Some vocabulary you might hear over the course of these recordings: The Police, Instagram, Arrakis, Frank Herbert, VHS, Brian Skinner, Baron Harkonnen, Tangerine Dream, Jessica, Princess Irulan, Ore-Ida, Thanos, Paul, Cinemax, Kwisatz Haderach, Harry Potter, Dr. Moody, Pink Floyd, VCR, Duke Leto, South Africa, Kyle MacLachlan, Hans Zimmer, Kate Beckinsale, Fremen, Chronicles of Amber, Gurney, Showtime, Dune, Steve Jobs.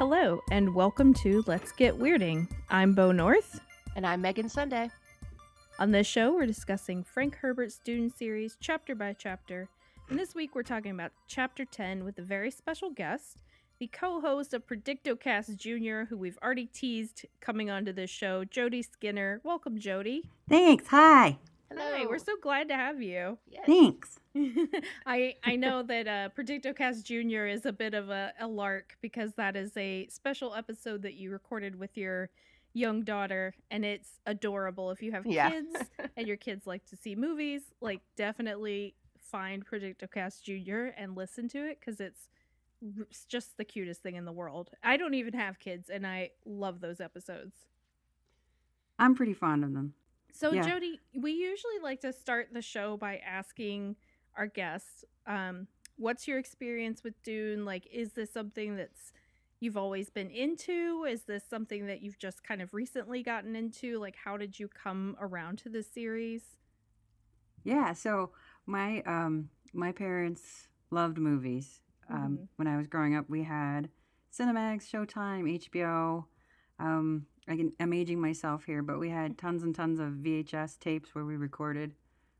Hello, and welcome to Let's Get Weirding. I'm Bo North. And I'm Megan Sunday. On this show, we're discussing Frank Herbert's Dune series chapter by chapter. And this week, we're talking about Chapter 10 with a very special guest, the co-host of Predicto Cast Jr., who we've already teased coming onto this show, Jody Skinner. Welcome, Jody. Thanks. Hi. Hello. Hi, we're so glad to have you. Yes. Thanks. I know that PredictoCast Jr. is a bit of a lark because that is a special episode that you recorded with your young daughter, and it's adorable. If you have kids and your kids like to see movies, like definitely find PredictoCast Jr. and listen to it because it's just the cutest thing in the world. I don't even have kids, and I love those episodes. I'm pretty fond of them. So, yeah. Jody, we usually like to start the show by asking our guests, what's your experience with Dune? Like, is this something that's you've always been into? Is this something that you've just kind of recently gotten into? Like, how did you come around to this series? Yeah, so my parents loved movies. Mm-hmm. When I was growing up, we had Cinemax, Showtime, HBO, I'm aging myself here, but we had tons and tons of VHS tapes where we recorded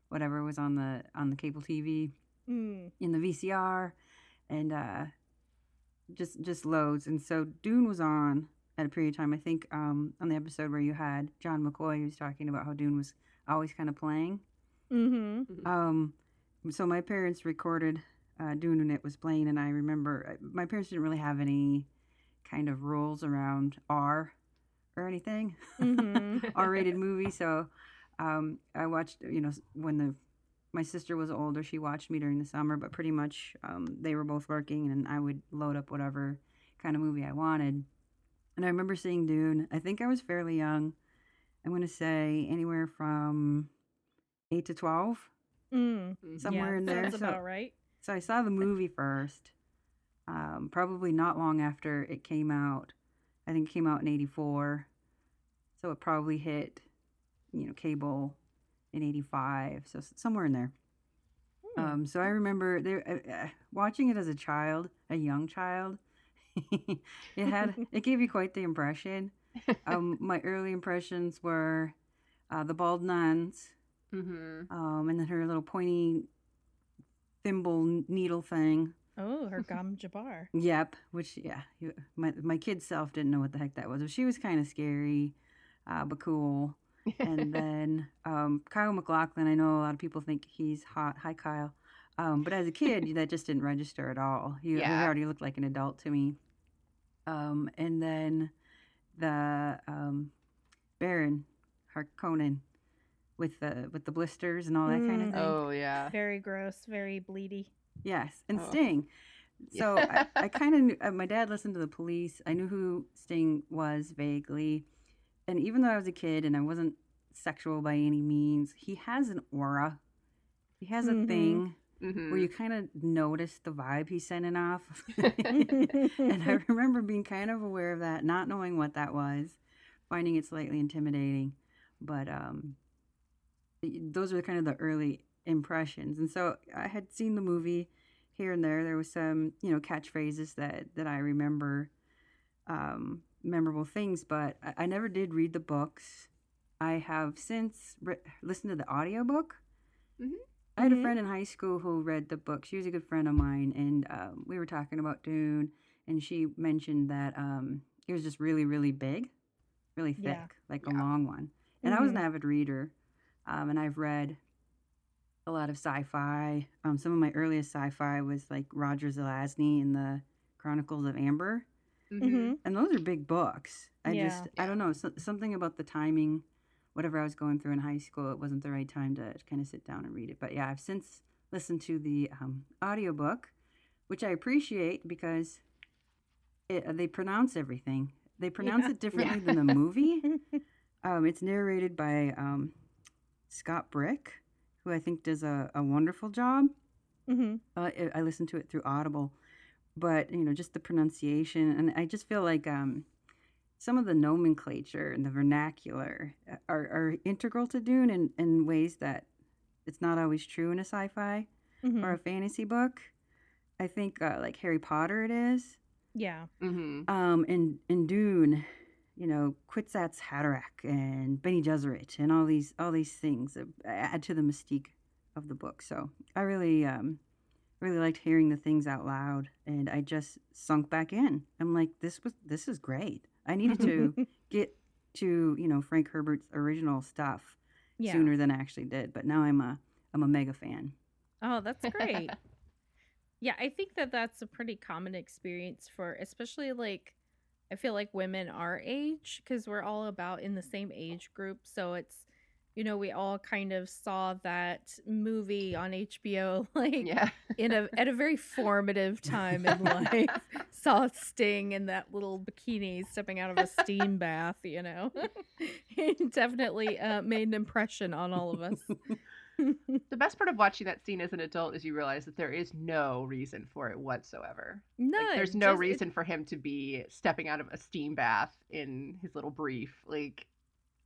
whatever was on the cable TV, in the VCR, and just loads. And so Dune was on at a period of time, I think, on the episode where you had John McCoy, who was talking about how Dune was always kind of playing. Mm-hmm. So my parents recorded Dune when it was playing, and I remember my parents didn't really have any kind of rules around R or anything, mm-hmm. R-rated movie. So I watched, when my sister was older, she watched me during the summer, but pretty much they were both working, and I would load up whatever kind of movie I wanted. And I remember seeing Dune. I think I was fairly young. I'm going to say anywhere from 8 to 12, somewhere in there. That's about right. So I saw the movie first, probably not long after it came out. I think it came out in 1984, so it probably hit, cable in 1985, so somewhere in there. So I remember watching it as a child, a young child. It gave you quite the impression. My early impressions were the bald nuns, mm-hmm. And then her little pointy thimble needle thing. Oh, her Gom Jabbar. Yep. Which, my kid self didn't know what the heck that was. But she was kind of scary, but cool. And then Kyle MacLachlan, I know a lot of people think he's hot. Hi, Kyle. But as a kid, that just didn't register at all. He already looked like an adult to me. And then the Baron Harkonnen with the blisters and all that kind of thing. Oh, yeah. Very gross. Very bleedy. Yes, and Sting. So I kind of knew, my dad listened to the Police. I knew who Sting was vaguely. And even though I was a kid and I wasn't sexual by any means, he has an aura. He has a thing where you kind of notice the vibe he's sending off. And I remember being kind of aware of that, not knowing what that was, finding it slightly intimidating. But those were kind of the early impressions. And so I had seen the movie here and there. There was some, catchphrases that I remember, memorable things, but I never did read the books. I have since listened to the audiobook. Mm-hmm. I had a friend in high school who read the book. She was a good friend of mine, and we were talking about Dune, and she mentioned that it was just really, really big, really thick, a long one. And I was an avid reader, and I've read a lot of sci-fi. Some of my earliest sci-fi was like Roger Zelazny and the Chronicles of Amber. Mm-hmm. And those are big books. I don't know, something about the timing, whatever I was going through in high school, it wasn't the right time to kind of sit down and read it. But I've since listened to the audiobook, which I appreciate because they pronounce everything. They pronounce it differently than the movie. It's narrated by Scott Brick, who I think does a wonderful job. Mm-hmm. I listened to it through Audible. But, just the pronunciation. And I just feel like some of the nomenclature and the vernacular are integral to Dune in ways that it's not always true in a sci-fi or a fantasy book. I think like Harry Potter it is. Yeah. Mm-hmm. And Dune, you know, Kwisatz Haderach and Bene Gesserit and all these things add to the mystique of the book. So I really liked hearing the things out loud, and I just sunk back in. I'm like, this is great. I needed to get to, you know, Frank Herbert's original stuff sooner than I actually did, but now I'm a mega fan. Oh, that's great. Yeah, I think that's a pretty common experience for, especially like, I feel like women our age, because we're all about in the same age group. So it's, you know, we all kind of saw that movie on HBO, like at a very formative time in life. Saw Sting in that little bikini stepping out of a steam bath, you know. It definitely made an impression on all of us. The best part of watching that scene as an adult is you realize that there is no reason for it whatsoever. No, like, there's no reason for him to be stepping out of a steam bath in his little brief. Like,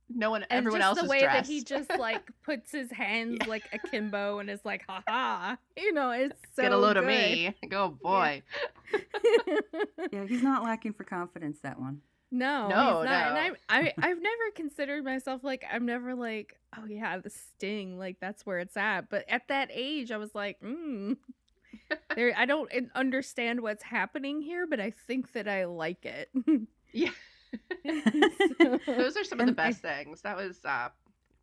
no one, and everyone else is dressed. The way that he just like puts his hands like akimbo and is like, "Ha ha!" You know, it's so get a load of me. Like, oh boy. Yeah. Yeah, he's not lacking for confidence. That one. No. And I've never considered myself like, I'm never like, oh yeah, the Sting, like that's where it's at. But at that age, I was like, I don't understand what's happening here, but I think that I like it. Yeah. So, those are some of the best things. That was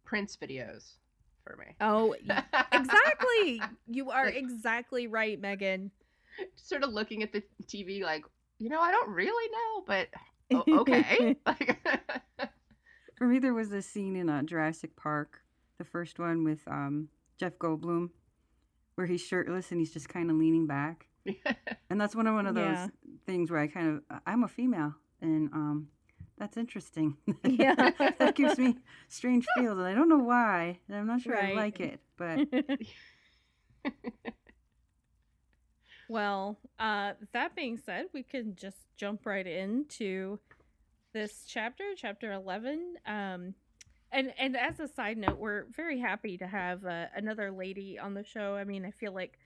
Prince videos for me. Oh, exactly. You are like, exactly right, Megan. Sort of looking at the TV like, you know, I don't really know, but... Oh, okay. For me, there was a scene in Jurassic Park, the first one with Jeff Goldblum, where he's shirtless and he's just kind of leaning back. And that's one of those things where I kind of, I'm a female, and that's interesting. Yeah. That gives me strange feels, and I don't know why, and I'm not sure I like it, but... Well, that being said, we can just jump right into this chapter 11. And as a side note, we're very happy to have another lady on the show. I mean, I feel like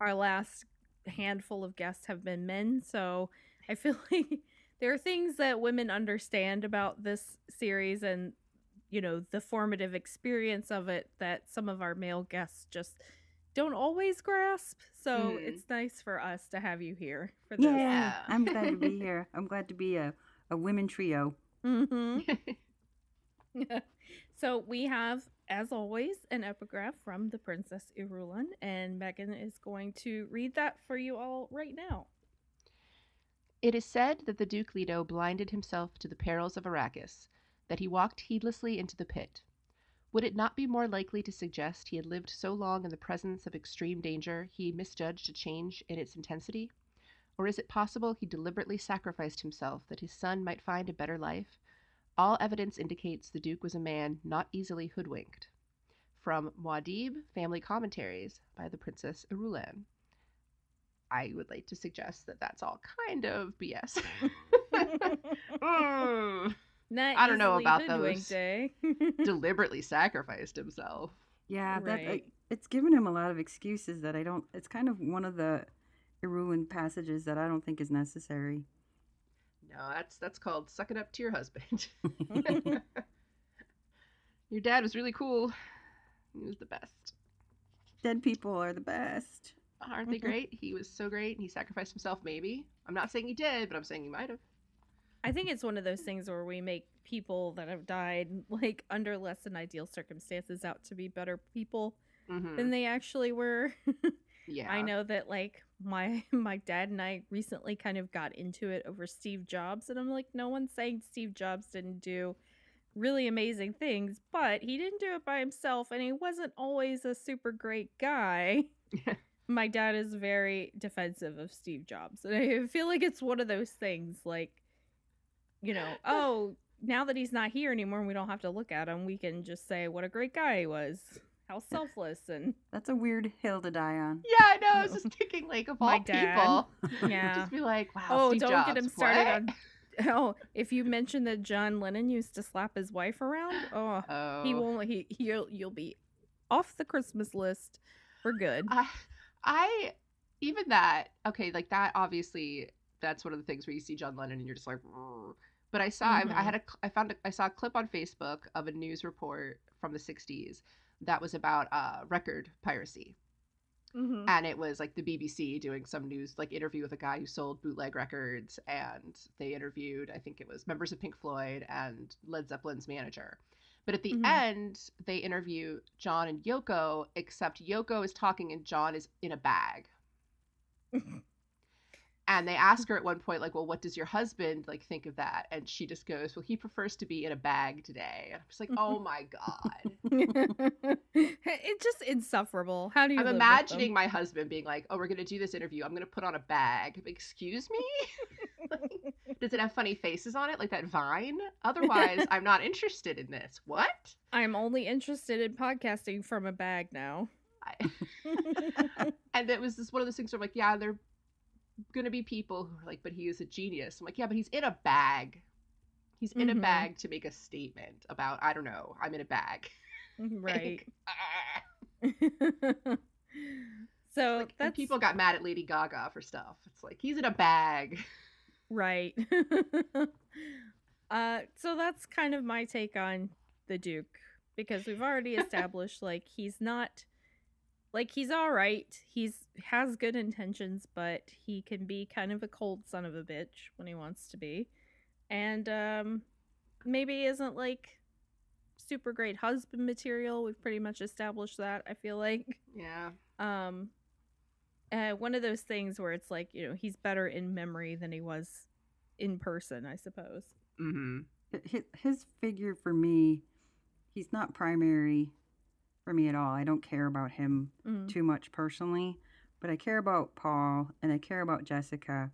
our last handful of guests have been men, so I feel like there are things that women understand about this series and, you know, the formative experience of it that some of our male guests just... don't always grasp, so it's nice for us to have you here for this. Yeah, I'm glad to be here. I'm glad to be a women trio. Mm-hmm. So we have, as always, an epigraph from the Princess Irulan, and Megan is going to read that for you all right now. It is said that the Duke Leto blinded himself to the perils of Arrakis, that he walked heedlessly into the pit. Would it not be more likely to suggest he had lived so long in the presence of extreme danger he misjudged a change in its intensity? Or is it possible he deliberately sacrificed himself that his son might find a better life? All evidence indicates the Duke was a man not easily hoodwinked. From Muad'Dib, Family Commentaries by the Princess Irulan. I would like to suggest that that's all kind of BS. I don't know about those. Deliberately sacrificed himself. Yeah, it's given him a lot of excuses that I don't... It's kind of one of the Irulan passages that I don't think is necessary. No, that's called suck it up to your husband. Your dad was really cool. He was the best. Dead people are the best. Aren't they great? He was so great and he sacrificed himself, maybe. I'm not saying he did, but I'm saying he might have. I think it's one of those things where we make people that have died, like, under less than ideal circumstances out to be better people than they actually were. Yeah. I know that, like, my dad and I recently kind of got into it over Steve Jobs, and I'm like, no one's saying Steve Jobs didn't do really amazing things, but he didn't do it by himself, and he wasn't always a super great guy. My dad is very defensive of Steve Jobs, and I feel like it's one of those things, like, you know, oh, now that he's not here anymore and we don't have to look at him, we can just say what a great guy he was. How selfless. And that's a weird hill to die on. Yeah, I know. I was just thinking, like, of all people. Yeah. Just be like, wow, oh, Steve don't Jobs, get him started on... Oh, if you mention that John Lennon used to slap his wife around, he won't... You'll be off the Christmas list for good. I... Even that... Okay, like, that obviously... that's one of the things where you see John Lennon and you're just like, rrr. But I saw, mm-hmm. I saw a clip on Facebook of a news report from the 60s that was about record piracy. Mm-hmm. And it was like the BBC doing some news, like interview with a guy who sold bootleg records, and they interviewed, I think it was members of Pink Floyd and Led Zeppelin's manager. But at the mm-hmm. end, they interview John and Yoko, except Yoko is talking and John is in a bag. And they ask her at one point, like, well, what does your husband, like, think of that? And she just goes, well, he prefers to be in a bag today. And I'm just like, oh, my God. It's just insufferable. How do you I'm imagining my husband being like, oh, we're going to do this interview. I'm going to put on a bag. Excuse me? Like, does it have funny faces on it, like that Vine? Otherwise, I'm not interested in this. What? I'm only interested in podcasting from a bag now. And it was just one of those things where I'm like, yeah, they're gonna be people who are like, but he is a genius. I'm like, yeah, but he's in a bag. He's in mm-hmm. a bag to make a statement about, I don't know, I'm in a bag. Right. Like, so like, that's... people got mad at Lady Gaga for stuff. It's like, he's in a bag. Right. So that's kind of my take on the Duke, because we've already established like he's not... Like, he's all right. He has good intentions, but he can be kind of a cold son of a bitch when he wants to be. And maybe isn't, like, super great husband material. We've pretty much established that, I feel like. Yeah. One of those things where it's like, you know, he's better in memory than he was in person, I suppose. Mm-hmm. His figure for me, he's not primary... for me at all. I don't care about him too much personally, but I care about Paul and I care about Jessica,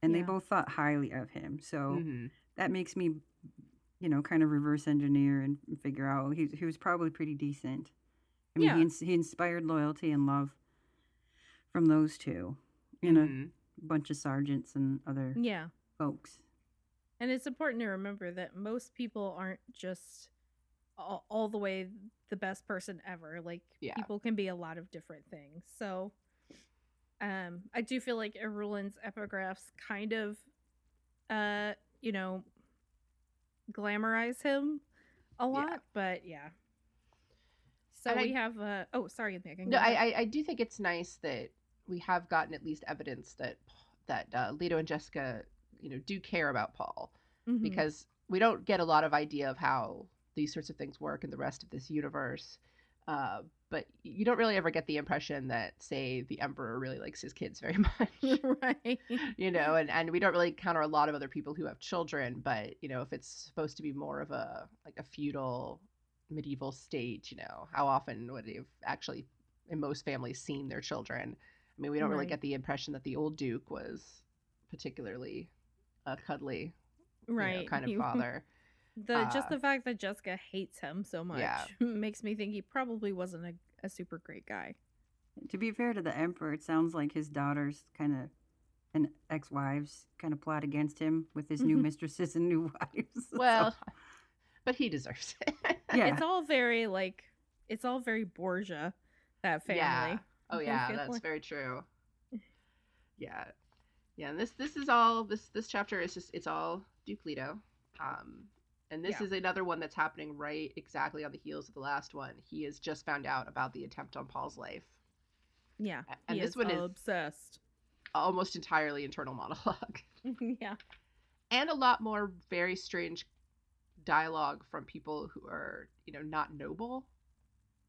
and they both thought highly of him. So that makes me, you know, kind of reverse engineer and figure out he was probably pretty decent. I mean, he inspired loyalty and love from those two, you know, a bunch of sergeants and other folks. And it's important to remember that most people aren't just all the way the best person ever. Like, people can be a lot of different things. So I do feel like Irulan's epigraphs kind of you know, glamorize him a lot, but so and we have oh, sorry, Megan. No, I do think it's nice that we have gotten at least evidence that Leto and Jessica, you know, do care about Paul, because we don't get a lot of idea of how these sorts of things work in the rest of this universe, but you don't really ever get the impression that, say, the Emperor really likes his kids very much. Right. You know, and we don't really encounter a lot of other people who have children, but, you know, if it's supposed to be more of a, like, a feudal medieval state, you know, how often would they've actually in most families seen their children? I mean, we don't really get the impression that the old Duke was particularly a cuddly, you know, kind of father. Just the fact that Jessica hates him so much makes me think he probably wasn't a super great guy. To be fair to the Emperor, it sounds like his daughters and ex-wives kind of plot against him with his new mistresses and new wives. Well, so. But he deserves it. Yeah. It's all very Borgia, that family. Yeah. Oh yeah, that's very true. Yeah. Yeah, and this chapter is just, it's all Duke Leto. And this is another one that's happening right exactly on the heels of the last one. He has just found out about the attempt on Paul's life. Yeah. And this one is obsessed. Almost entirely internal monologue. Yeah. And a lot more very strange dialogue from people who are, you know, not noble.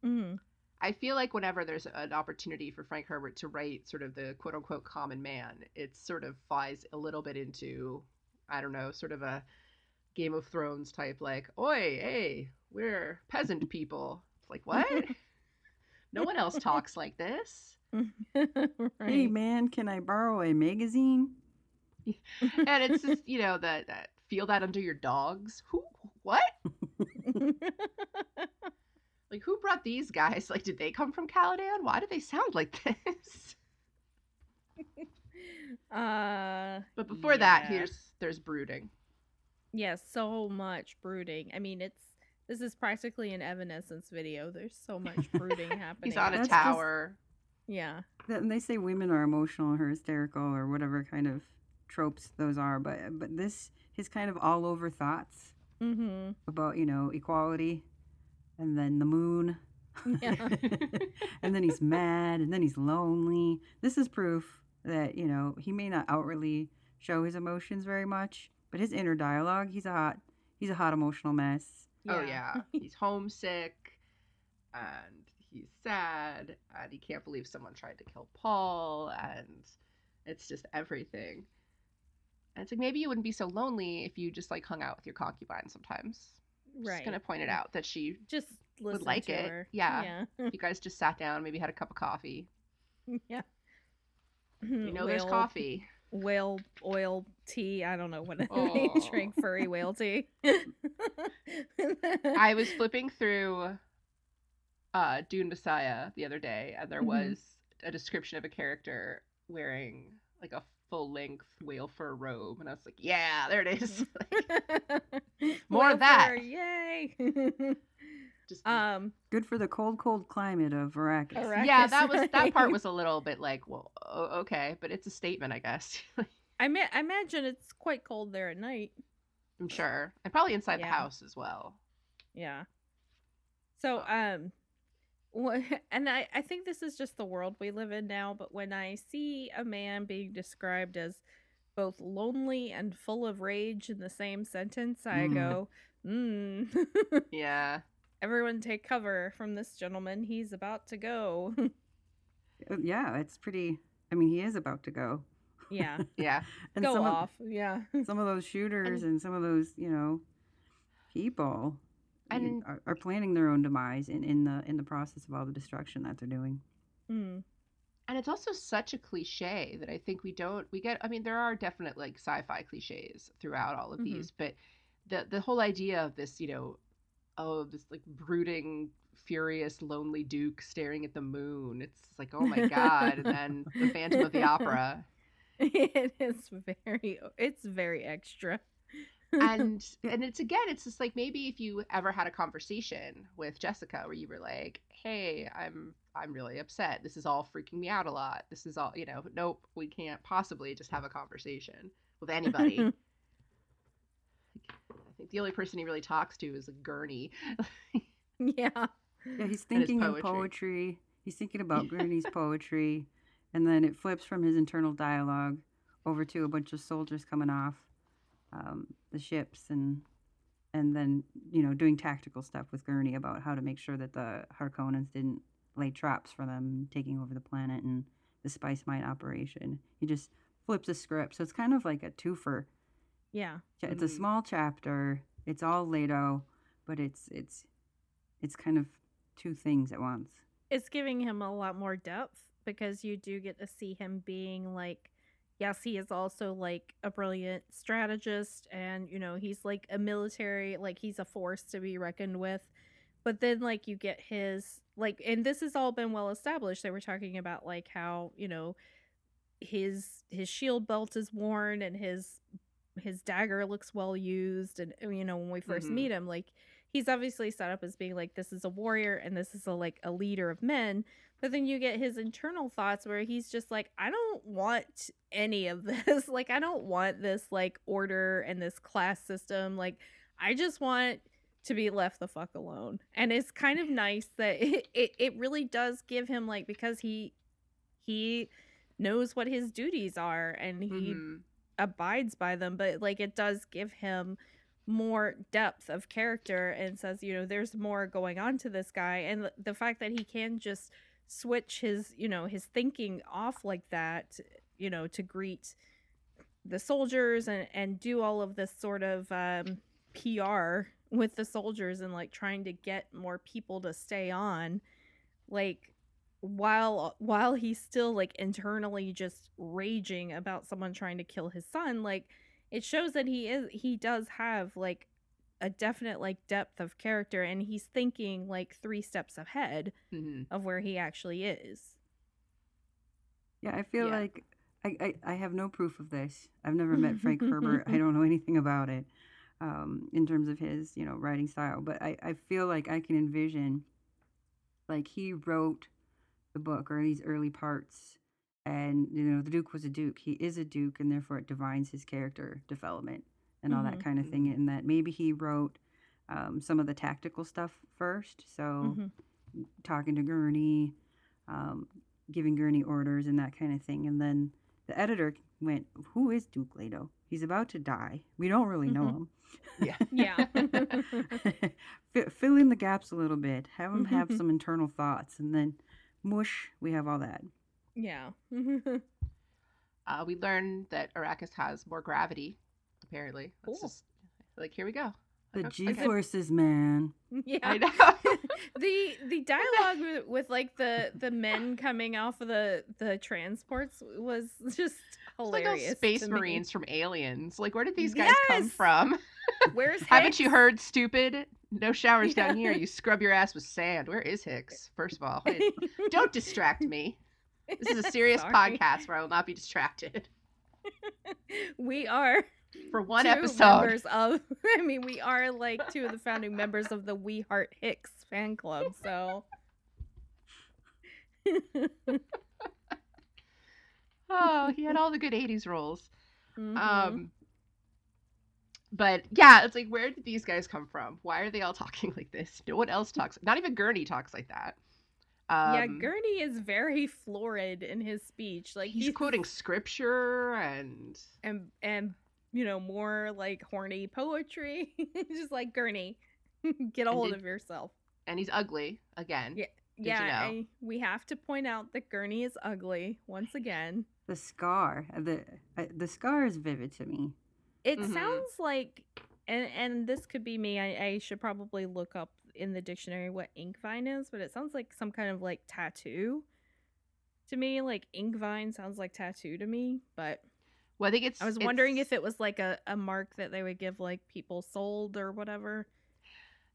Mm-hmm. I feel like whenever there's an opportunity for Frank Herbert to write sort of the quote unquote common man, it sort of flies a little bit into, I don't know, sort of a Game of Thrones type, like, oi, hey, we're peasant people. It's like, what? No one else talks like this. Hey, man, can I borrow a magazine? And it's just, you know, that feel that under your dogs. Who? What? Like, who brought these guys? Like, did they come from Caladan? Why do they sound like this? But before that, there's brooding. Yes, so much brooding. I mean, this is practically an Evanescence video. There's so much brooding happening. He's on a tower. Just, yeah. And they say women are emotional or hysterical or whatever kind of tropes those are, but this, his kind of all over thoughts about, you know, equality, and then the moon, and then he's mad, and then he's lonely. This is proof that, you know, he may not outwardly show his emotions very much, but his inner dialogue, he's a hot emotional mess. Yeah. Oh yeah, he's homesick, and he's sad, and he can't believe someone tried to kill Paul, and it's just everything. And it's like, maybe you wouldn't be so lonely if you just like hung out with your concubine sometimes. Right. Just gonna point it out that she just would like to it. Her. Yeah. You guys just sat down, maybe had a cup of coffee. Yeah. You know, there's coffee. Whale oil tea. I don't know what he drank. Furry whale tea. I was flipping through Dune Messiah the other day, and there was a description of a character wearing like a full-length whale fur robe, and I was like, yeah, there it is. More whale of that fur, yay. Just good for the cold climate of Arrakis. Yeah, that part was a little bit like, well, okay, but it's a statement, I guess. I imagine it's quite cold there at night, I'm sure, and probably inside the house as well. Yeah. So, and I think this is just the world we live in now, but when I see a man being described as both lonely and full of rage in the same sentence, I go, yeah. Everyone take cover from this gentleman. He's about to go. Yeah, it's pretty, I mean, he is about to go. Yeah. Yeah. And go off. Yeah. Some of those shooters and some of those, you know, people. And are planning their own demise in the process of all the destruction that they're doing. Mm. And it's also such a cliche that I think we get. I mean, there are definite like sci-fi cliches throughout all of these, but the whole idea of this, you know, this like brooding, furious, lonely Duke staring at the moon. It's like, oh my God. And then the Phantom of the Opera. It's very extra. And it's, again, it's just like, maybe if you ever had a conversation with Jessica where you were like, hey, I'm really upset. This is all freaking me out a lot. This is all, you know, nope, we can't possibly just have a conversation with anybody. I think the only person he really talks to is Gurney. Yeah, he's thinking of poetry. He's thinking about Gurney's poetry. And then it flips from his internal dialogue over to a bunch of soldiers coming off the ships, and then, you know, doing tactical stuff with Gurney about how to make sure that the Harkonnens didn't lay traps for them taking over the planet, and the spice mine operation. He just flips a script, so it's kind of like a twofer. Yeah, it's a small chapter. It's all Leto, but it's kind of two things at once. It's giving him a lot more depth, because you do get to see him being like, yes, he is also, like, a brilliant strategist, and, you know, he's, like, a military, like, he's a force to be reckoned with. But then, like, you get his, like, and this has all been well established. They were talking about, like, how, you know, his shield belt is worn, and his dagger looks well used. And, you know, when we first meet him, like, he's obviously set up as being, like, this is a warrior, and this is, a leader of men. But then you get his internal thoughts where he's just like, I don't want any of this. Like, I don't want this, like, order and this class system. Like, I just want to be left the fuck alone. And it's kind of nice that it really does give him, like, because he knows what his duties are, and he abides by them. But, like, it does give him more depth of character, and says, you know, there's more going on to this guy. And the fact that he can just switch his, you know, his thinking off like that, you know, to greet the soldiers and do all of this sort of PR with the soldiers, and like trying to get more people to stay on, like while he's still like internally just raging about someone trying to kill his son. Like, it shows that he does have like a definite like depth of character, and he's thinking like three steps ahead of where he actually is. Yeah, I feel like I have no proof of this. I've never met Frank Herbert. I don't know anything about it in terms of his, you know, writing style. But I feel like I can envision like he wrote the book, or these early parts, And, you know, the Duke was a Duke. He is a Duke, and therefore it divines his character development and all that kind of thing. And that maybe he wrote some of the tactical stuff first. So talking to Gurney, giving Gurney orders and that kind of thing. And then the editor went, who is Duke Leto? He's about to die. We don't really know him. Fill in the gaps a little bit. Have him have some internal thoughts. And then, mush, we have all that. We learned that Arrakis has more gravity, apparently. Cool. Just, like, here we go. The G-forces, man. Yeah. I know. The dialogue with like the men coming off of the transports was just hilarious. It's like space marines from Aliens. Like, where did these guys come from? Where's Hicks? Haven't you heard, stupid? No showers down here. You scrub your ass with sand. Where is Hicks? First of all, don't distract me. This is a serious podcast where I will not be distracted. We are for one episode. We are like two of the founding members of the We Heart Hicks fan club. So, oh, he had all the good '80s roles. But yeah, it's like, where did these guys come from? Why are they all talking like this? No one else talks. Not even Gurney talks like that. Yeah, Gurney is very florid in his speech. Like, he's quoting scripture and you know, more like horny poetry. Just like, Gurney, get a hold of yourself. And he's ugly again. Yeah, you know? We have to point out that Gurney is ugly once again. The scar, the scar is vivid to me. It sounds like, and this could be me. I should probably look up in the dictionary what inkvine is, but it sounds like some kind of like tattoo to me. Like, inkvine sounds like tattoo to me, but well, I think it's, I was wondering if it was like a mark that they would give like people sold or whatever.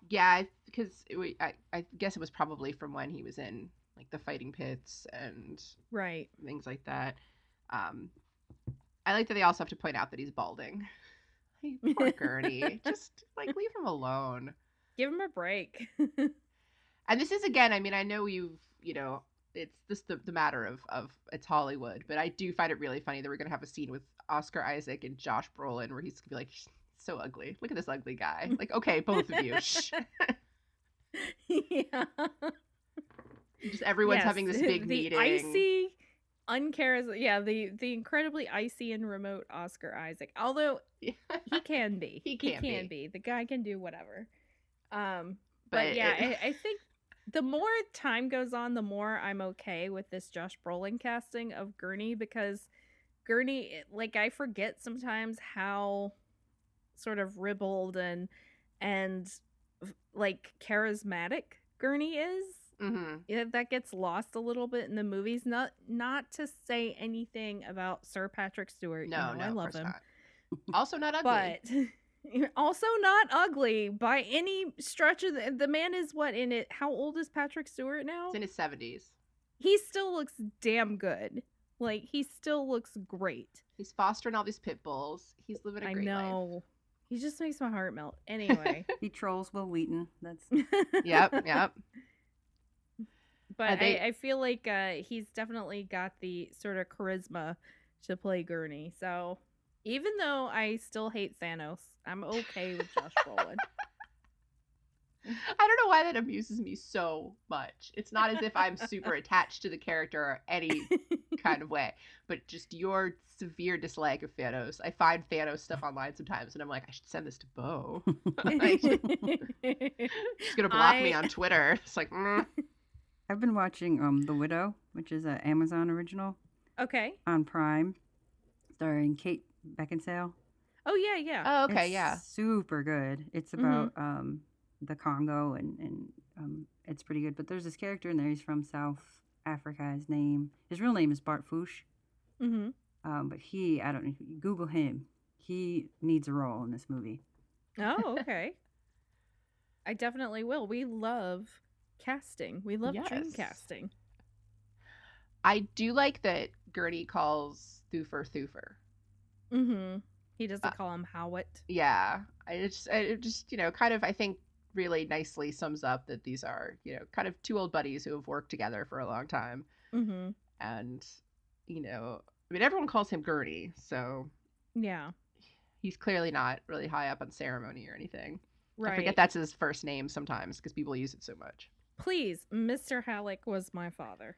Yeah, because I guess it was probably from when he was in like the fighting pits and things like that. I like that they also have to point out that he's balding. Like, poor Gurney. Just like, leave him alone. Give him a break. And this is, again, I mean, I know you've, you know, it's just the matter of it's Hollywood, but I do find it really funny that we're going to have a scene with Oscar Isaac and Josh Brolin where he's going to be like, so ugly. Look at this ugly guy. Like, okay, both of you. Shh. Yeah. Just everyone's having this big meeting. Icy, uncharismatic. Yeah, the incredibly icy and remote Oscar Isaac. Although he can be. He can be. The guy can do whatever. But yeah, I think the more time goes on, the more I'm okay with this Josh Brolin casting of Gurney, because Gurney, like, I forget sometimes how sort of ribald and like charismatic Gurney is. Yeah, that gets lost a little bit in the movies. Not to say anything about Sir Patrick Stewart. No, I love him. Not. Also not ugly. But also not ugly by any stretch of the man is what in it. How old is Patrick Stewart now? He's in his 70s. He still looks damn good. Like, he still looks great. He's fostering all these pit bulls. He's living a great life. I know. He just makes my heart melt. Anyway. He trolls Will Wheaton. That's Yep. But I feel like he's definitely got the sort of charisma to play Gurney. So even though I still hate Thanos, I'm okay with Josh Brolin. I don't know why that amuses me so much. It's not as if I'm super attached to the character or any kind of way, but just your severe dislike of Thanos. I find Thanos stuff online sometimes, and I'm like, I should send this to Bo. She's gonna block me on Twitter. It's like, I've been watching The Widow, which is an Amazon original. Okay. On Prime, starring Kate Beckinsale. Oh yeah. Oh okay, it's super good. It's about the Congo and it's pretty good. But there's this character in there. He's from South Africa. His real name is Bart Fouche. But I don't know. Google him. He needs a role in this movie. Oh okay. I definitely will. We love casting. We love dream casting. I do like that Gurney calls Thufir. He doesn't call him Hawat. Yeah. It just, you know, kind of, I think really nicely sums up that these are, you know, kind of two old buddies who have worked together for a long time. And you know, I mean, everyone calls him Gurney, so yeah, he's clearly not really high up on ceremony or anything. Right. I forget that's his first name sometimes because people use it so much. Please, Mr. Halleck was my father.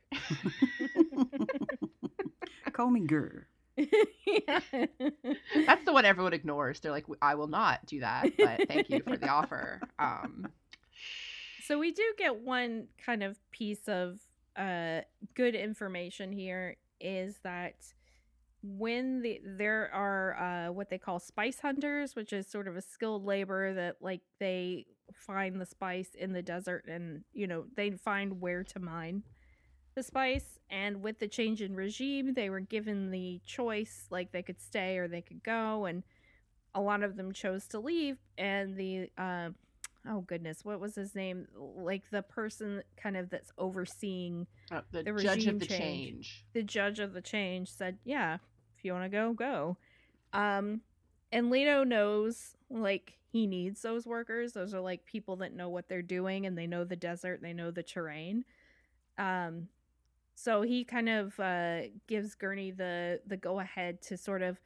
Call me Gur. Yeah. That's the one everyone ignores. They're like, I will not do that, but thank you for the offer. So we do get one kind of piece of good information here, is that when there are what they call spice hunters, which is sort of a skilled labor that, like, they find the spice in the desert and, you know, they find where to mine the spice. And with the change in regime, they were given the choice, like, they could stay or they could go, and a lot of them chose to leave. And the oh goodness, what was his name, like the person kind of that's overseeing the judge of the change, the judge of the change said, yeah, if you want to go, go. And Leto knows, like, he needs those workers. Those are, like, people that know what they're doing, and they know the desert, they know the terrain. So he kind of gives Gurney the go ahead to sort of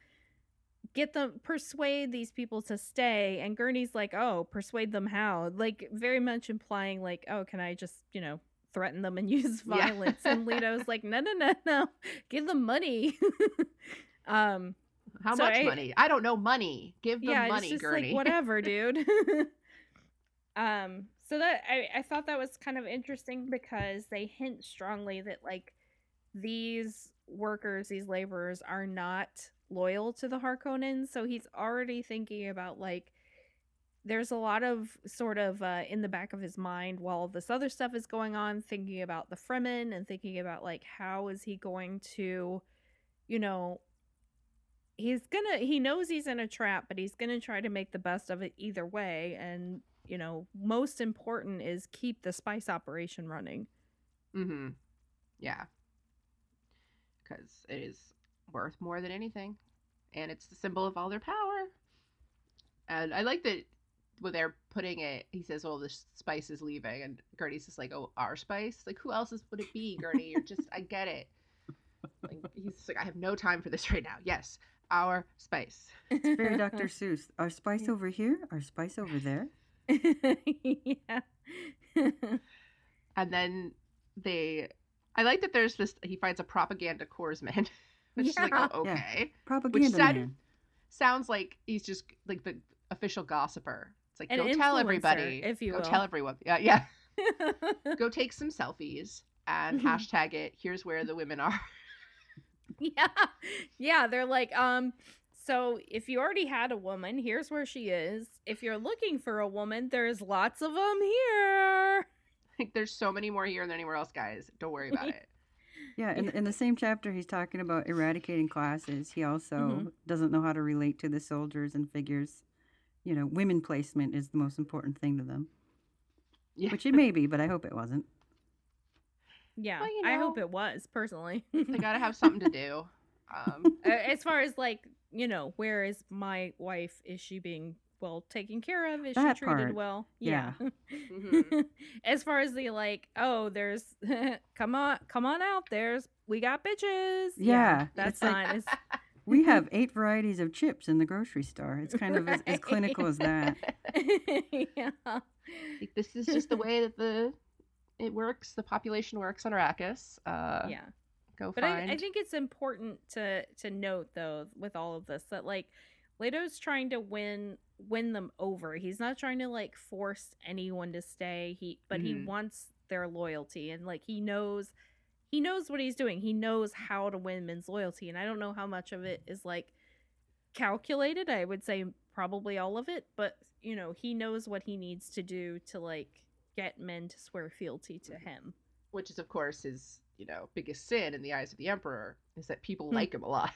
get them, persuade these people to stay. And Gurney's like, oh, persuade them how? Like, very much implying, like, oh, can I just, you know, threaten them and use violence? Yeah. And Leto's like, no, give them money. How much money? I don't know, money. Give them money, it's just Gurney. Like, whatever, dude. So that I thought that was kind of interesting, because they hint strongly that, like, these workers, these laborers are not loyal to the Harkonnens. So he's already thinking about, like, there's a lot of sort of in the back of his mind while this other stuff is going on, thinking about the Fremen and thinking about, like, how is he going to, you know, he knows he's in a trap, but he's gonna try to make the best of it either way. And, you know, most important is keep the spice operation running. Mm-hmm. Yeah, because it is worth more than anything, and it's the symbol of all their power. And I like that when they're putting it, he says, well, the spice is leaving, and Gurney's just like, oh, our spice? Like, who else's would it be, Gurney? You're just, I get it. Like, he's just like, I have no time for this right now. Yes, our spice. It's very Dr. Seuss. Our spice over here, our spice over there. Yeah. And then I like that there's this, he finds a propaganda corpsman. Which is like, oh, okay. Yeah. Propaganda. Which sounds like he's just like the official gossiper. It's like, go tell everybody. If you go will. Tell everyone. Yeah. Go take some selfies and hashtag it. Here's where the women are. Yeah. Yeah. They're like, so if you already had a woman, here's where she is. If you're looking for a woman, there's lots of them here. Like, there's so many more here than anywhere else, guys. Don't worry about it. Yeah, in the same chapter, he's talking about eradicating classes. He also doesn't know how to relate to the soldiers and figures, you know, women placement is the most important thing to them. Yeah. Which it may be, but I hope it wasn't. Yeah, well, you know, I hope it was, personally. They gotta have something to do. As far as, like, you know, where is my wife? Is she being well taken care of? Is that she treated part. Well? Yeah. Mm-hmm. As far as the, like, oh, there's come on out, there's we got bitches. Yeah. That's not like, we have 8 varieties of chips in the grocery store. It's kind of as clinical as that. Yeah. Like, this is just the way that it works, the population works on Arrakis. Yeah. Go but find. I think it's important to note, though, with all of this, that, like, Leto's trying to win them over. He's not trying to, like, force anyone to stay. He wants their loyalty, and, like, he knows what he's doing. He knows how to win men's loyalty, and I don't know how much of it is, like, calculated. I would say probably all of it, but, you know, he knows what he needs to do to, like, get men to swear fealty to him, which is, of course, his, you know, biggest sin in the eyes of the Emperor, is that people like him a lot.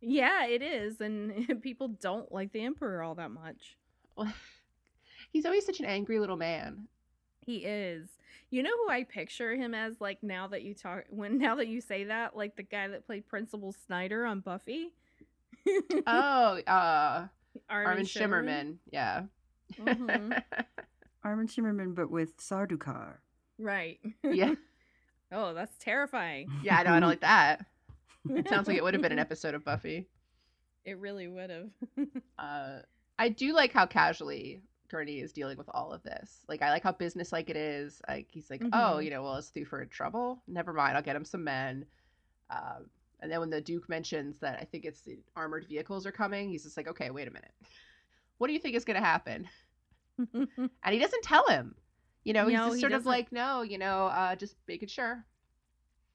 Yeah, it is, and people don't like the Emperor all that much. Well, he's always such an angry little man. He is. You know who I picture him as? Like, now that you say that, like, the guy that played Principal Snyder on Buffy. Armin Shimerman. Yeah. Mm-hmm. Armin Shimerman, but with Sardaukar. Right. Yeah. Oh, that's terrifying. Yeah, I know. I don't like that. It sounds like it would have been an episode of Buffy. It really would have. I do like how casually Gurney is dealing with all of this. Like, I like how businesslike it is. Like, he's like, oh, you know, well, is Thufir in trouble? Never mind, I'll get him some men. And then when the Duke mentions that I think it's the armored vehicles are coming, he's just like, okay, wait a minute. What do you think is going to happen? And he doesn't tell him. You know, he's just sort of like, no, you know, just making sure.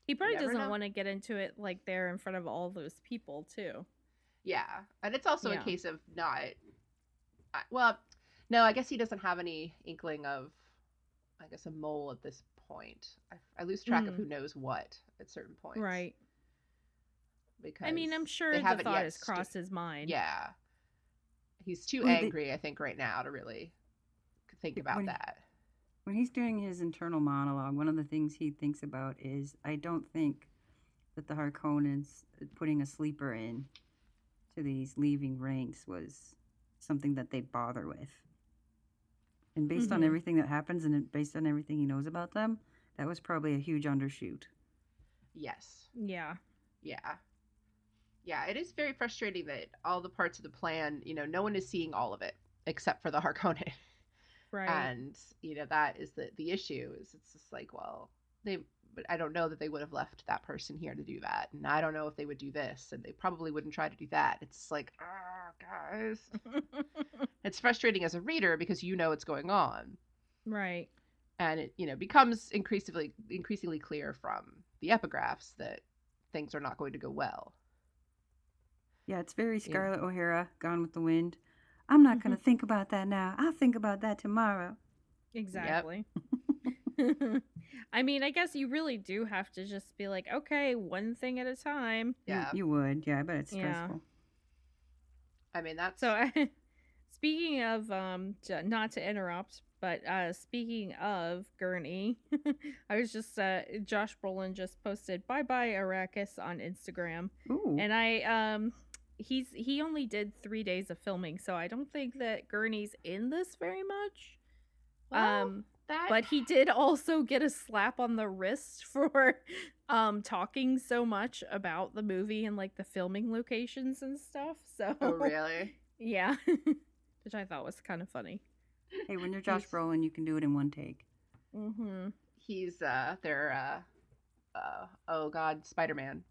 He probably doesn't want to get into it like there in front of all those people, too. Yeah. And it's also a case of not... Well, no, I guess he doesn't have any inkling of, I guess, a mole at this point. I lose track of who knows what at certain points. Right. Because I mean, I'm sure the thought has crossed his mind. Yeah. He's too angry, I think, right now to really think about that. When he's doing his internal monologue, one of the things he thinks about is, I don't think that the Harkonnens putting a sleeper in to these leaving ranks was something that they'd bother with. And based on everything that happens and based on everything he knows about them, that was probably a huge undershoot. Yes. Yeah. Yeah. Yeah, it is very frustrating that all the parts of the plan, you know, no one is seeing all of it except for the Harkonnen. Right. And, you know, that is the issue is it's just like, well, but I don't know that they would have left that person here to do that. And I don't know if they would do this. And they probably wouldn't try to do that. It's like, guys. It's frustrating as a reader because you know what's going on. Right. And it, you know, becomes increasingly clear from the epigraphs that things are not going to go well. Yeah, it's very Scarlett O'Hara, Gone with the Wind. I'm not going to think about that now. I'll think about that tomorrow. Exactly. Yep. I mean, I guess you really do have to just be like, okay, one thing at a time. Yeah. You would. Yeah, I bet it's stressful. I mean, that's... So, speaking of, not to interrupt, but speaking of Gurney, I was just, Josh Brolin just posted bye-bye Arrakis on Instagram. Ooh. And he only did 3 days of filming, so I don't think that Gurney's in this very much. Well, but he did also get a slap on the wrist for talking so much about the movie and like the filming locations and stuff. So. Oh, really? Yeah. Which I thought was kind of funny. Hey, when you're Josh Brolin, you can do it in one take. Mm-hmm. He's oh God, Spider-Man.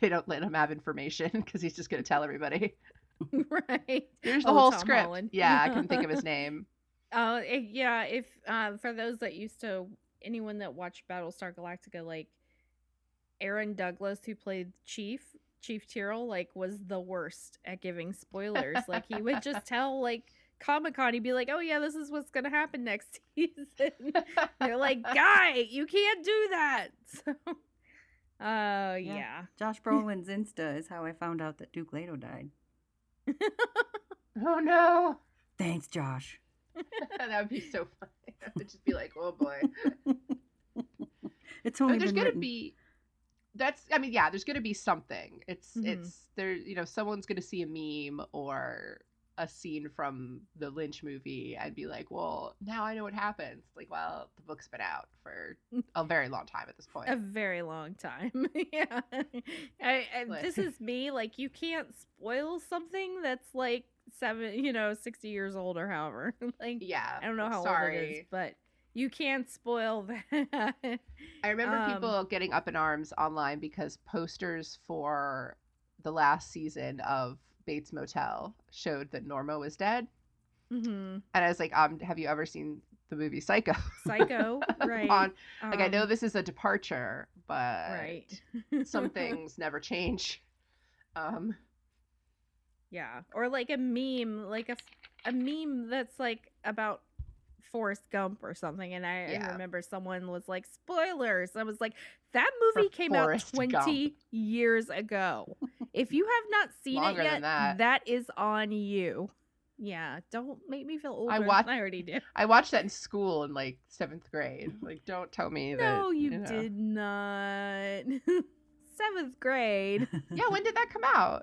They don't let him have information because he's just going to tell everybody. Right. There's the whole Tom script. Holland. Yeah, I can think of his name. Oh, yeah. If for those that anyone that watched Battlestar Galactica, like Aaron Douglas, who played Chief Tyrell, like was the worst at giving spoilers. Like he would just tell like Comic-Con, he'd be like, oh yeah, this is what's gonna happen next season. They're like, guy, you can't do that. So yeah. Josh Brolin's Insta is how I found out that Duke Leto died. Oh no. Thanks, Josh. That would be so funny. I would just be like, oh boy. It's only there's gonna be something. It's there, you know, someone's gonna see a meme or a scene from the Lynch movie and be like, well, now I know what happens. Like, well, the book's been out for a very long time at this point. A very long time. Yeah. This is me. Like, you can't spoil something that's like 60 years old or however. Like, yeah. I don't know how old it is, but you can't spoil that. I remember people getting up in arms online because posters for the last season of Bates Motel showed that Norma was dead. And I was like, have you ever seen the movie Psycho? Psycho, right. I know this is a departure, but right. Some things never change. Yeah. Or like a meme, like a meme that's like about Forrest Gump or something. And I remember someone was like, spoilers. I was like, that movie came out 20 years ago. If you have not seen it yet, that is on you. Yeah, don't make me feel older than I already did. I watched that in school in like 7th grade. Like, don't tell me that. No, you did not. 7th grade. Yeah, when did that come out?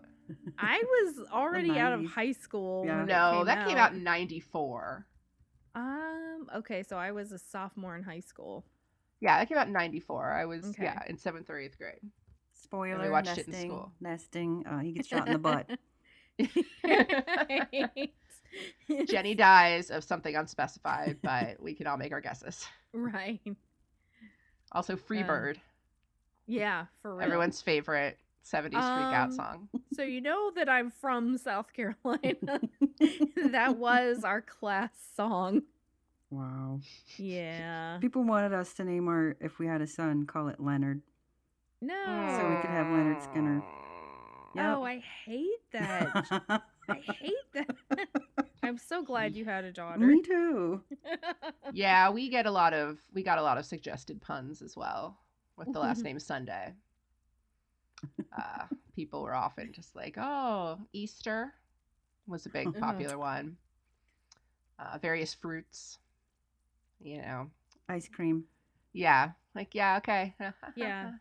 I was already out of high school. Yeah. No, that came out in 94. Okay, so I was a sophomore in high school. Yeah, that came out in 94. I was in 7th or 8th grade. Spoiler, we watched nesting, it in school. Nesting. Oh, he gets shot in the butt. Right. Jenny dies of something unspecified, but we can all make our guesses. Right. Also, Free Bird. Yeah, for real. Everyone's favorite 70s freakout song. So you know that I'm from South Carolina. That was our class song. Wow. Yeah. People wanted us to name our, if we had a son, call it Leonard. No. So we could have Leonard Skinner. Yep. Oh, I hate that. I hate that. I'm so glad you had a daughter. Me too. Yeah, we got a lot of suggested puns as well with the last name Sunday. People were often just like, oh, Easter was a big popular one. Various fruits, you know. Ice cream. Yeah. Like, yeah, okay. Yeah.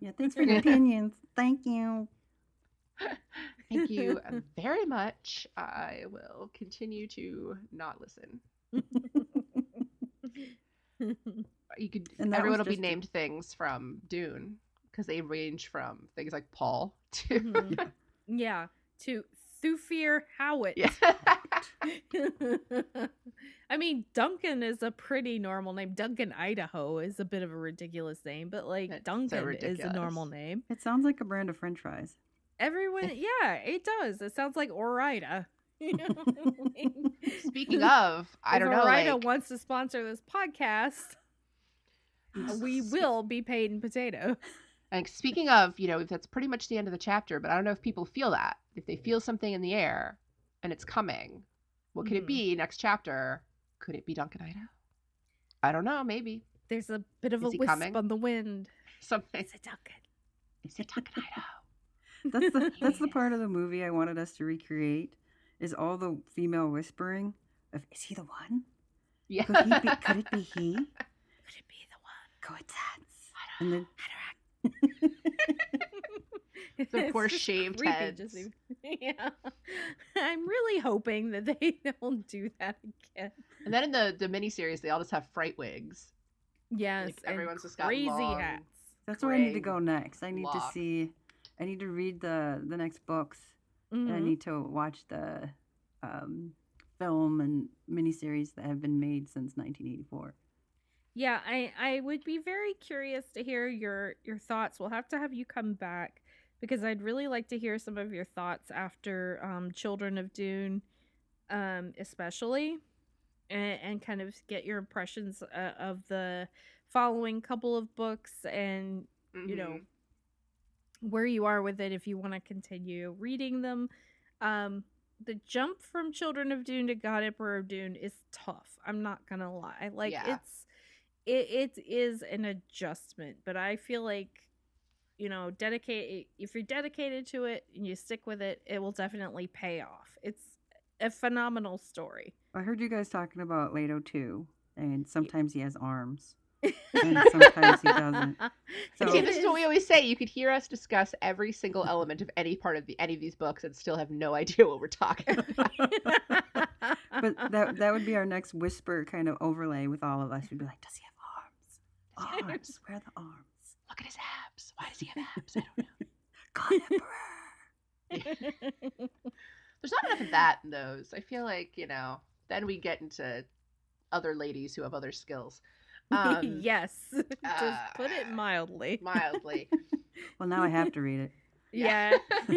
Yeah, thanks for your opinions. Thank you. Thank you very much. I will continue to not listen. You could. Everyone will be named things from Dune because they range from things like Paul to to Thufir Hawat. Yeah. I mean, Duncan is a pretty normal name. Duncan Idaho is a bit of a ridiculous name, but like it's Duncan is a normal name. It sounds like a brand of French fries. Everyone, yeah, it does. It sounds like Ore-Ida. You know? Speaking of, I don't know. Ore-Ida wants to sponsor this podcast. We will be paid in potato. And speaking of, you know, that's pretty much the end of the chapter. But I don't know if people feel that. If they feel something in the air, and it's coming, what could it be? Next chapter, could it be Duncan Idaho? I don't know. Maybe there's a bit of a wisp coming? On the wind. Something. Is it Duncan? Is it Duncan Idaho? That's the part of the movie I wanted us to recreate is all the female whispering of, is he the one? Yeah. Could it be he? Could it be the one? Coincidence. And then the poor shaved heads. Yeah. I'm really hoping that they don't do that again. And then in the miniseries, they all just have fright wigs. Yes. Like, everyone's just got crazy long, hats. That's where I need to go next. I need to read the next books, and I need to watch the film and miniseries that have been made since 1984. Yeah, I would be very curious to hear your thoughts. We'll have to have you come back because I'd really like to hear some of your thoughts after Children of Dune, especially, and kind of get your impressions of the following couple of books and, you know, where you are with it if you want to continue reading them. The jump from Children of Dune to God Emperor of Dune is tough. I'm not going to lie. Like, it is an adjustment, but I feel like, you know, if you're dedicated to it and you stick with it, it will definitely pay off. It's a phenomenal story. I heard you guys talking about Leto too, and sometimes he has arms. And sometimes he doesn't. So, see, this is what we always say. You could hear us discuss every single element of any part of any of these books and still have no idea what we're talking about. But that would be our next whisper kind of overlay with all of us. We'd be like, does he have arms? Arms. Where are the arms? Look at his abs. Why does he have abs? I don't know. God Emperor. Yeah. There's not enough of that in those. I feel like, you know, then we get into other ladies who have other skills. Yes. Just put it mildly. Mildly. Well, now I have to read it. Yeah. I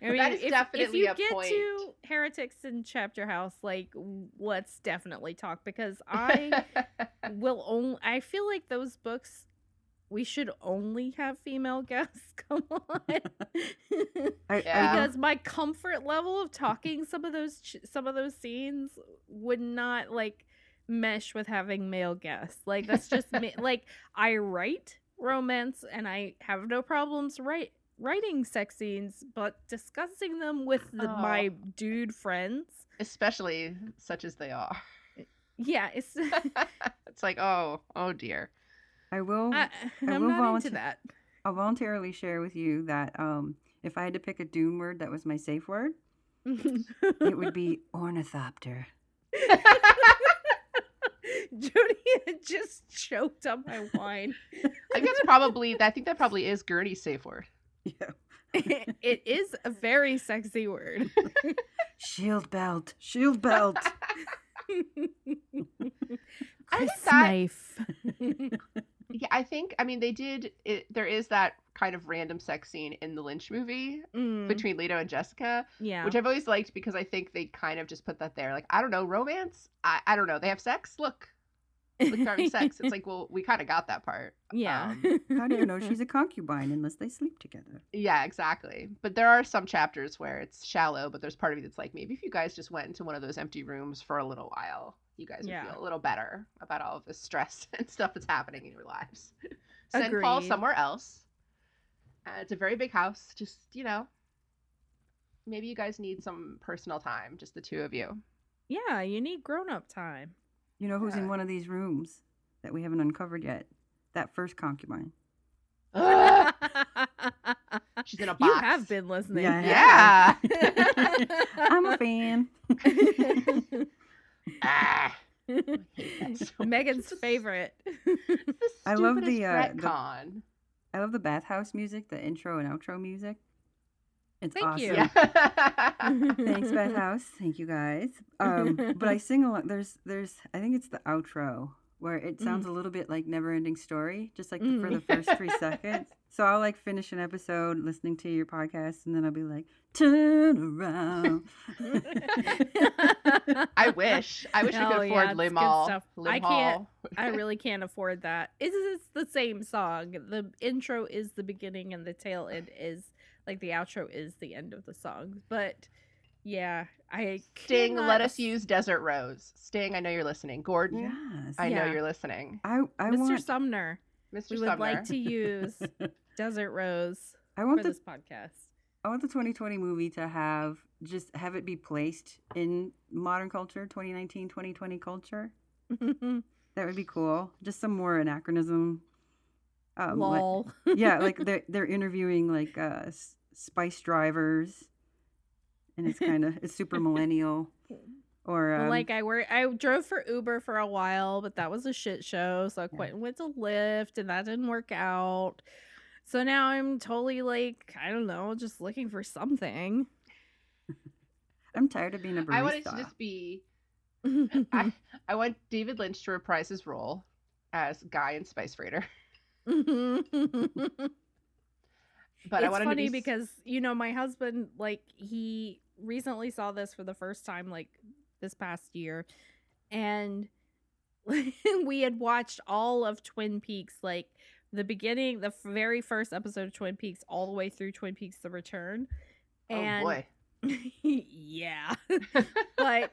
mean, that is definitely a point. If you get to Heretics in Chapter House, like, let's definitely talk because I feel like those books, we should only have female guests. Come on. Because my comfort level of talking some of those scenes would not, like, mesh with having male guests. Like, that's just me. Like, I write romance and I have no problems writing sex scenes, but discussing them with my dude friends, especially such as they are, it's it's like oh dear. I'm not into that. I'll voluntarily share with you that if I had to pick a Dune word that was my safe word, it would be ornithopter. Jody had just choked on my wine. I think that probably is Gertie's safe word. Yeah. It is a very sexy word. Shield belt. Knife. Yeah, they did. There is that kind of random sex scene in the Lynch movie between Leto and Jessica, which I've always liked because I think they kind of just put that there. Like, I don't know, romance? I don't know. They have sex? Look, they're having sex. It's like, well, we kind of got that part. Yeah. How do you know she's a concubine unless they sleep together? Yeah, exactly. But there are some chapters where it's shallow, but there's part of you that's like, maybe if you guys just went into one of those empty rooms for a little while, you guys would feel a little better about all of the stress and stuff that's happening in your lives. Send Agreed. Paul somewhere else. It's a very big house. Just, maybe you guys need some personal time, just the two of you. Yeah, you need grown-up time. You know who's in one of these rooms that we haven't uncovered yet? That first concubine. She's in a box. You have been listening. Yeah. I'm a fan. So Megan's favorite. I love I love the bathhouse music, the intro and outro music. It's awesome. Thank you. Yeah. Thanks, Bathhouse. Thank you guys. But I sing along. There's. I think it's the outro where it sounds a little bit like Never Ending Story, just like for the first 3 seconds. So I'll finish an episode listening to your podcast, and then I'll be like, turn around. I wish I could afford Limall. I can't. I really can't afford that. It's the same song. The intro is the beginning, and the tail end is. The outro is the end of the song. But, Sting, let us use Desert Rose. Sting, I know you're listening. Gordon, yes, I know you're listening. Mr. Sumner. Mr. We Sumner. Would like to use Desert Rose for this podcast. I want the 2020 movie to have it be placed in modern culture, 2019, 2020 culture. That would be cool. Just some more anachronism. Lol. They're interviewing spice drivers, and it's kind of it's super millennial. Or I drove for Uber for a while, but that was a shit show, so I quit and went to Lyft, and that didn't work out. So now I'm totally I don't know, just looking for something. I'm tired of being a barista. I wanted to just be. I want David Lynch to reprise his role as Guy in Spice Freighter. But it's funny because my husband he recently saw this for the first time this past year, and we had watched all of Twin Peaks, the beginning, the very first episode of Twin Peaks all the way through Twin Peaks: The Return. And oh boy. Yeah. But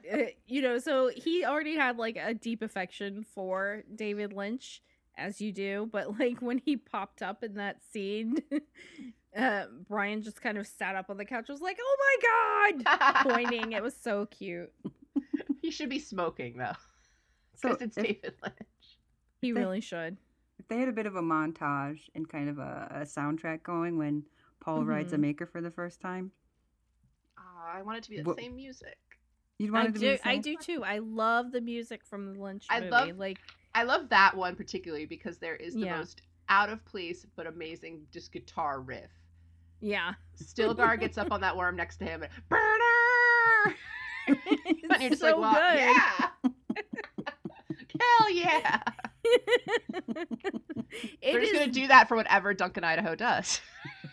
so he already had a deep affection for David Lynch, as you do, but when he popped up in that scene, Brian just kind of sat up on the couch, was like, oh my god, pointing. It was so cute. He should be smoking though, because it's David Lynch. He really should. If they had a bit of a montage and kind of a soundtrack going when Paul rides a maker for the first time. I want it to be the same music. You'd want it to be the same? I do too. I love the music from the Lynch movie. I love that one particularly because there is the most out of place but amazing just guitar riff. Yeah. Stilgar gets up on that worm next to him and burner. And you're just so good. Yeah. Hell yeah. They're just going to do that for whatever Duncan Idaho does.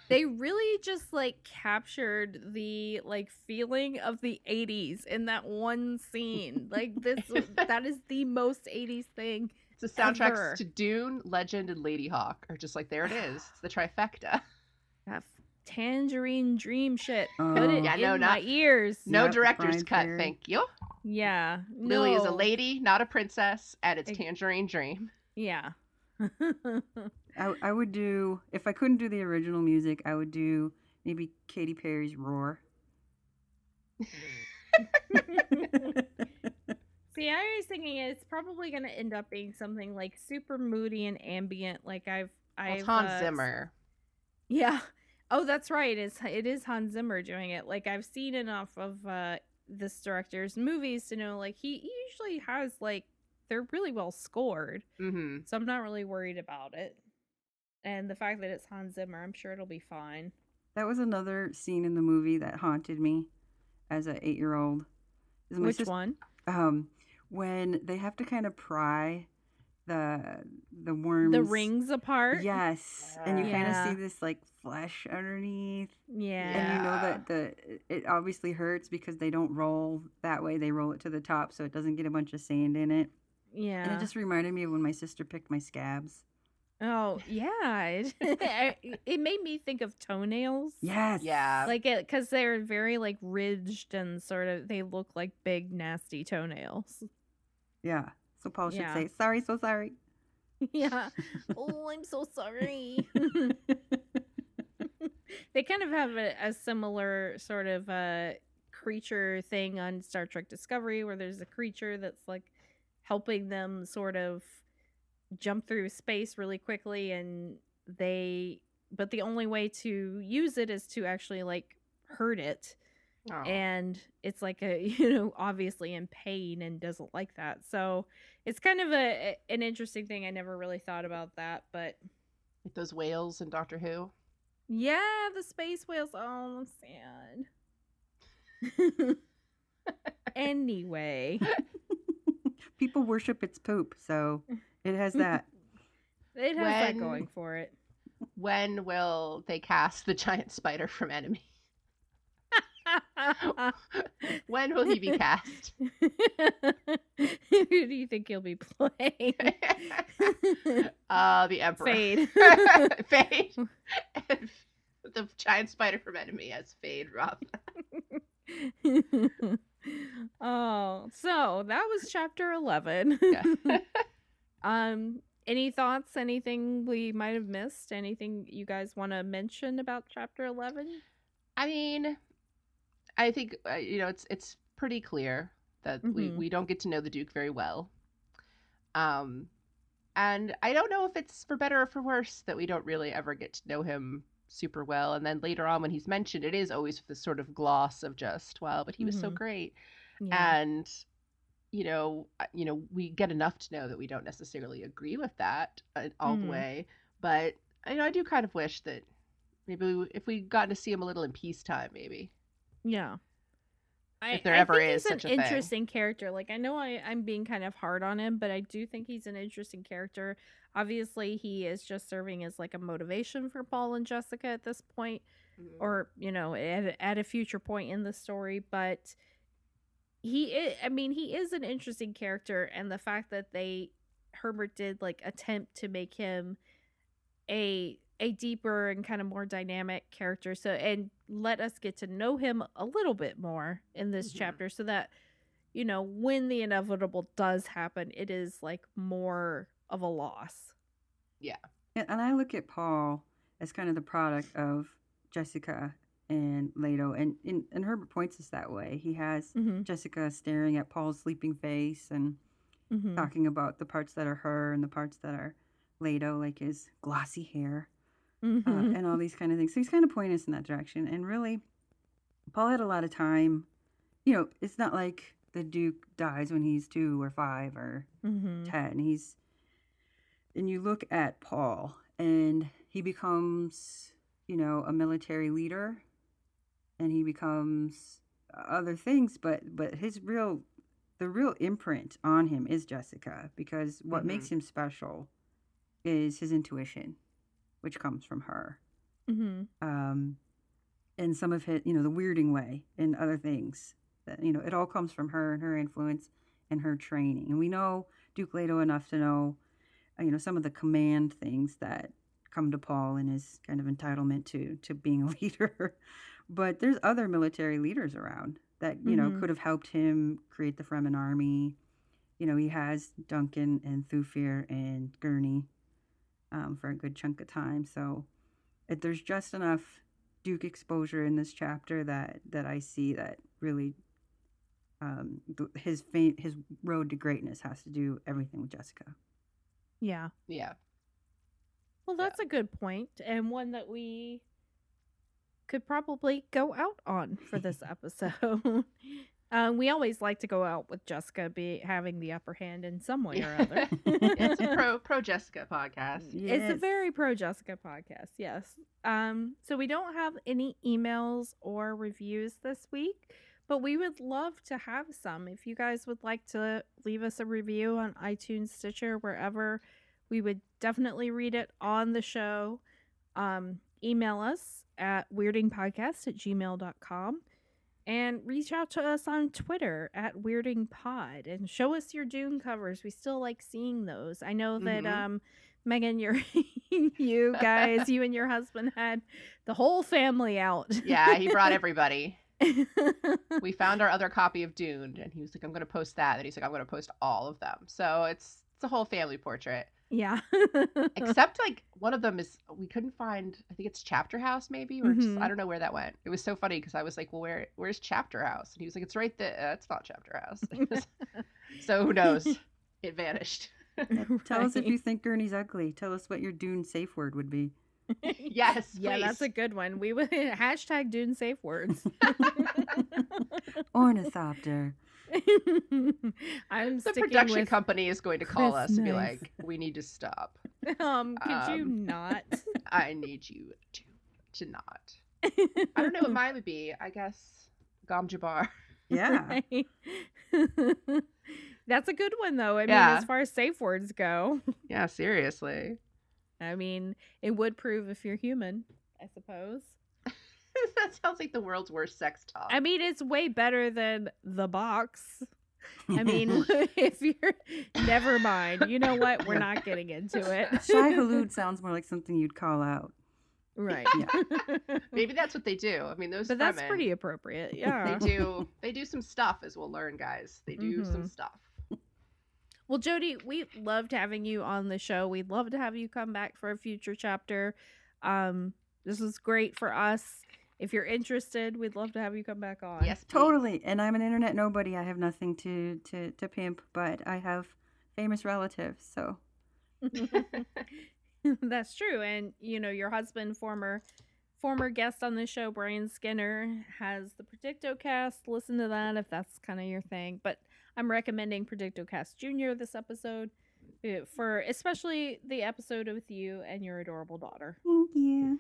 They really just captured the feeling of the 80s in that one scene. That is the most 80s thing. The soundtracks ever. To Dune, Legend, and Lady Hawk are just there it is. It's the trifecta. That Tangerine Dream shit. Put it in my ears. No director's cut, thank you. Yeah. Lily is a lady, not a princess, and it's Tangerine Dream. Yeah. I would do, if I couldn't do the original music, I would do maybe Katy Perry's Roar. See, I was thinking it's probably going to end up being something super moody and ambient. It's Hans Zimmer. Yeah. Oh, that's right. It is Hans Zimmer doing it. I've seen enough of this director's movies to know he usually has they're really well scored. Mm-hmm. So I'm not really worried about it. And the fact that it's Hans Zimmer, I'm sure it'll be fine. That was another scene in the movie that haunted me as an 8-year-old. Which one? When they have to kind of pry the worms, the rings apart. Yes, and you kind of see this like flesh underneath. Yeah, and you know that it obviously hurts because they don't roll that way. They roll it to the top so it doesn't get a bunch of sand in it. Yeah, and it just reminded me of when my sister picked my scabs. Oh, yeah. It made me think of toenails. Yes. Yeah. Like, because they're very, like, ridged and sort of, they look like big, nasty toenails. Yeah. So Paul should say, sorry, so sorry. Yeah. Oh, I'm so sorry. They kind of have a similar sort of creature thing on Star Trek Discovery where there's a creature that's, like, helping them sort of jump through space really quickly, and but the only way to use it is to actually like hurt it. Oh. And it's like obviously in pain and doesn't like that, so it's kind of an interesting thing. I never really thought about that, but like those whales in Doctor Who. Yeah, the space whales. Oh, I'm sad. Anyway, people worship its poop, so it has that. It has that going for it. When will they cast the giant spider from Enemy? When will he be cast? Who do you think he'll be playing? The Emperor. Fade. Fade. And the giant spider from Enemy as Fade Roth. Oh, so that was chapter 11. Yeah. Any thoughts? Anything we might have missed? Anything you guys want to mention about chapter 11? I mean, I think it's pretty clear that we don't get to know the Duke very well. And I don't know if it's for better or for worse that we don't really ever get to know him super well. And then later on when he's mentioned, it is always this sort of gloss of just, wow, but he was so great. Yeah. And we get enough to know that we don't necessarily agree with that all the way. But I do kind of wish that maybe if we got to see him a little in peacetime, maybe. Yeah. If there ever is such a thing. I think he's an interesting character. Like, I know I'm being kind of hard on him, but I do think he's an interesting character. Obviously, he is just serving as like a motivation for Paul and Jessica at this point, or, at a future point in the story. But he is an interesting character, and the fact that Herbert did like attempt to make him a deeper and kind of more dynamic character, so, and let us get to know him a little bit more in this chapter, so that when the inevitable does happen, it is like more of a loss. Yeah. And I look at Paul as kind of the product of Jessica and Leto, and Herbert points us that way. He has Jessica staring at Paul's sleeping face and talking about the parts that are her and the parts that are Leto, like his glossy hair and all these kind of things. So he's kind of pointing us in that direction. And really, Paul had a lot of time. It's not like the Duke dies when he's 2 or 5 or 10. And you look at Paul, and he becomes, a military leader. And he becomes other things, but the real imprint on him is Jessica, because what makes him special is his intuition, which comes from her, and some of his, the weirding way and other things that, it all comes from her and her influence and her training. And we know Duke Leto enough to know, some of the command things that come to Paul and his kind of entitlement to being a leader. But there's other military leaders around that, could have helped him create the Fremen army. He has Duncan and Thufir and Gurney for a good chunk of time. So there's just enough Duke exposure in this chapter that I see that really his road to greatness has to do everything with Jessica. Yeah. Yeah. Well, that's a good point, and one that we could probably go out on for this episode. We always like to go out with Jessica having the upper hand in some way or other. It's a pro Jessica podcast. Yes. It's a very pro Jessica podcast, yes. So we don't have any emails or reviews this week, but we would love to have some. If you guys would like to leave us a review on iTunes, Stitcher, wherever, we would definitely read it on the show. Email us at weirdingpodcast@gmail.com. And reach out to us on Twitter at WeirdingPod and show us your Dune covers. We still like seeing those. I know that Megan, you and your husband had the whole family out. Yeah, he brought everybody. We found our other copy of Dune, and he was like, "I'm going to post that." And he's like, "I'm going to post all of them." So it's a whole family portrait. Yeah. Except like one of them is, we couldn't find, I think it's Chapter House maybe, or just, I don't know where that went. It was so funny because I was like, well, where's Chapter House? And he was like, it's right there. It's not Chapter House. So who knows? It vanished. Tell us if you think Gurney's ugly. Tell us what your Dune safe word would be. Yes, please. Yeah, that's a good one. We would hashtag Dune safe words. Ornithopter. I'm the production with company is going to call Christmas. Us and be like, we need to stop. Could you not? I need you to not. I don't know what mine would be. I guess Gom Jabbar. Yeah. Right. That's a good one though. I mean, as far as safe words go. Yeah, seriously. I mean, it would prove if you're human, I suppose. That sounds like the world's worst sex talk. I mean, it's way better than the box. I mean, if you're... Never mind. You know what? We're not getting into it. Shai Hulud sounds more like something you'd call out. Right. Yeah. Maybe that's what they do. I mean, those But that's pretty appropriate, yeah. They do some stuff, as we'll learn, guys. They do some stuff. Well, Jody, we loved having you on the show. We'd love to have you come back for a future chapter. This was great for us. If you're interested, we'd love to have you come back on. Yes, please. Totally. And I'm an internet nobody. I have nothing to pimp, but I have famous relatives, so. That's true. And, you know, your husband, former guest on the show, Brian Skinner, has the Predicto Cast. Listen to that if that's kind of your thing. But I'm recommending Predicto Cast Jr. this episode, for especially the episode with you and your adorable daughter. Thank you.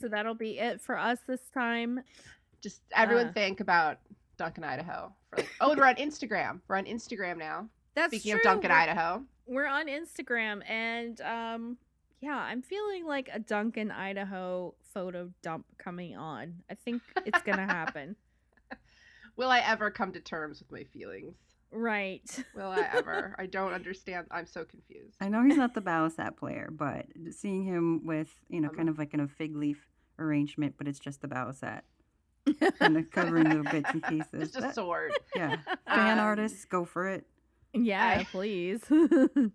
So that'll be it for us this time. Just everyone think about Duncan Idaho. We're on Instagram. We're on Instagram now. That's Speaking true. Of Duncan Idaho. We're on Instagram, and I'm feeling like a Duncan Idaho photo dump coming on. I think it's going to happen. Will I ever come to terms with my feelings? Right. Will I ever? I don't understand. I'm so confused. I know he's not the balisat player, but seeing him with, kind of like in a fig leaf arrangement, but it's just the balisat and the covering the bits and pieces. It's just a sword. Yeah. Fan artists, go for it. Yeah, please. Do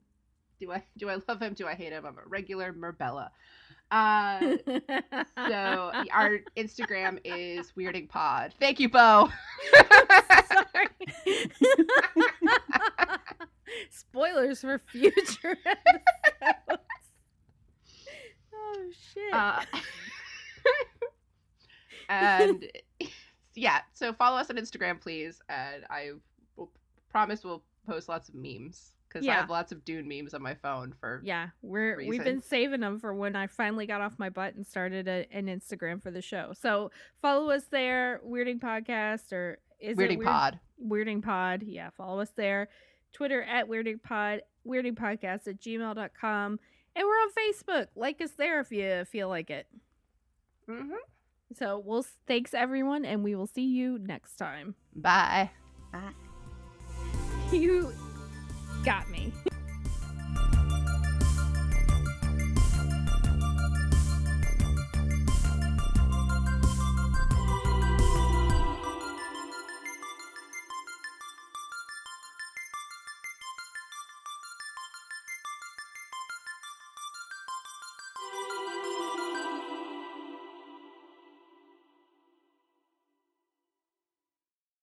I love him? Do I hate him? I'm a regular Mirbella. So our Instagram is WeirdingPod. Thank you, Bo. Sorry. Spoilers for future episodes. Oh, shit. And so follow us on Instagram, please. And I promise we'll post lots of memes. Because I have lots of Dune memes on my phone for we've been saving them for when I finally got off my butt and started an Instagram for the show. So follow us there, Weirding Podcast, or is Weirding Pod? Weirding Pod, yeah. Follow us there. Twitter at Weirding Pod, WeirdingPodcast@gmail.com, and we're on Facebook. Like us there if you feel like it. So thanks everyone, and we will see you next time. Bye. You got me.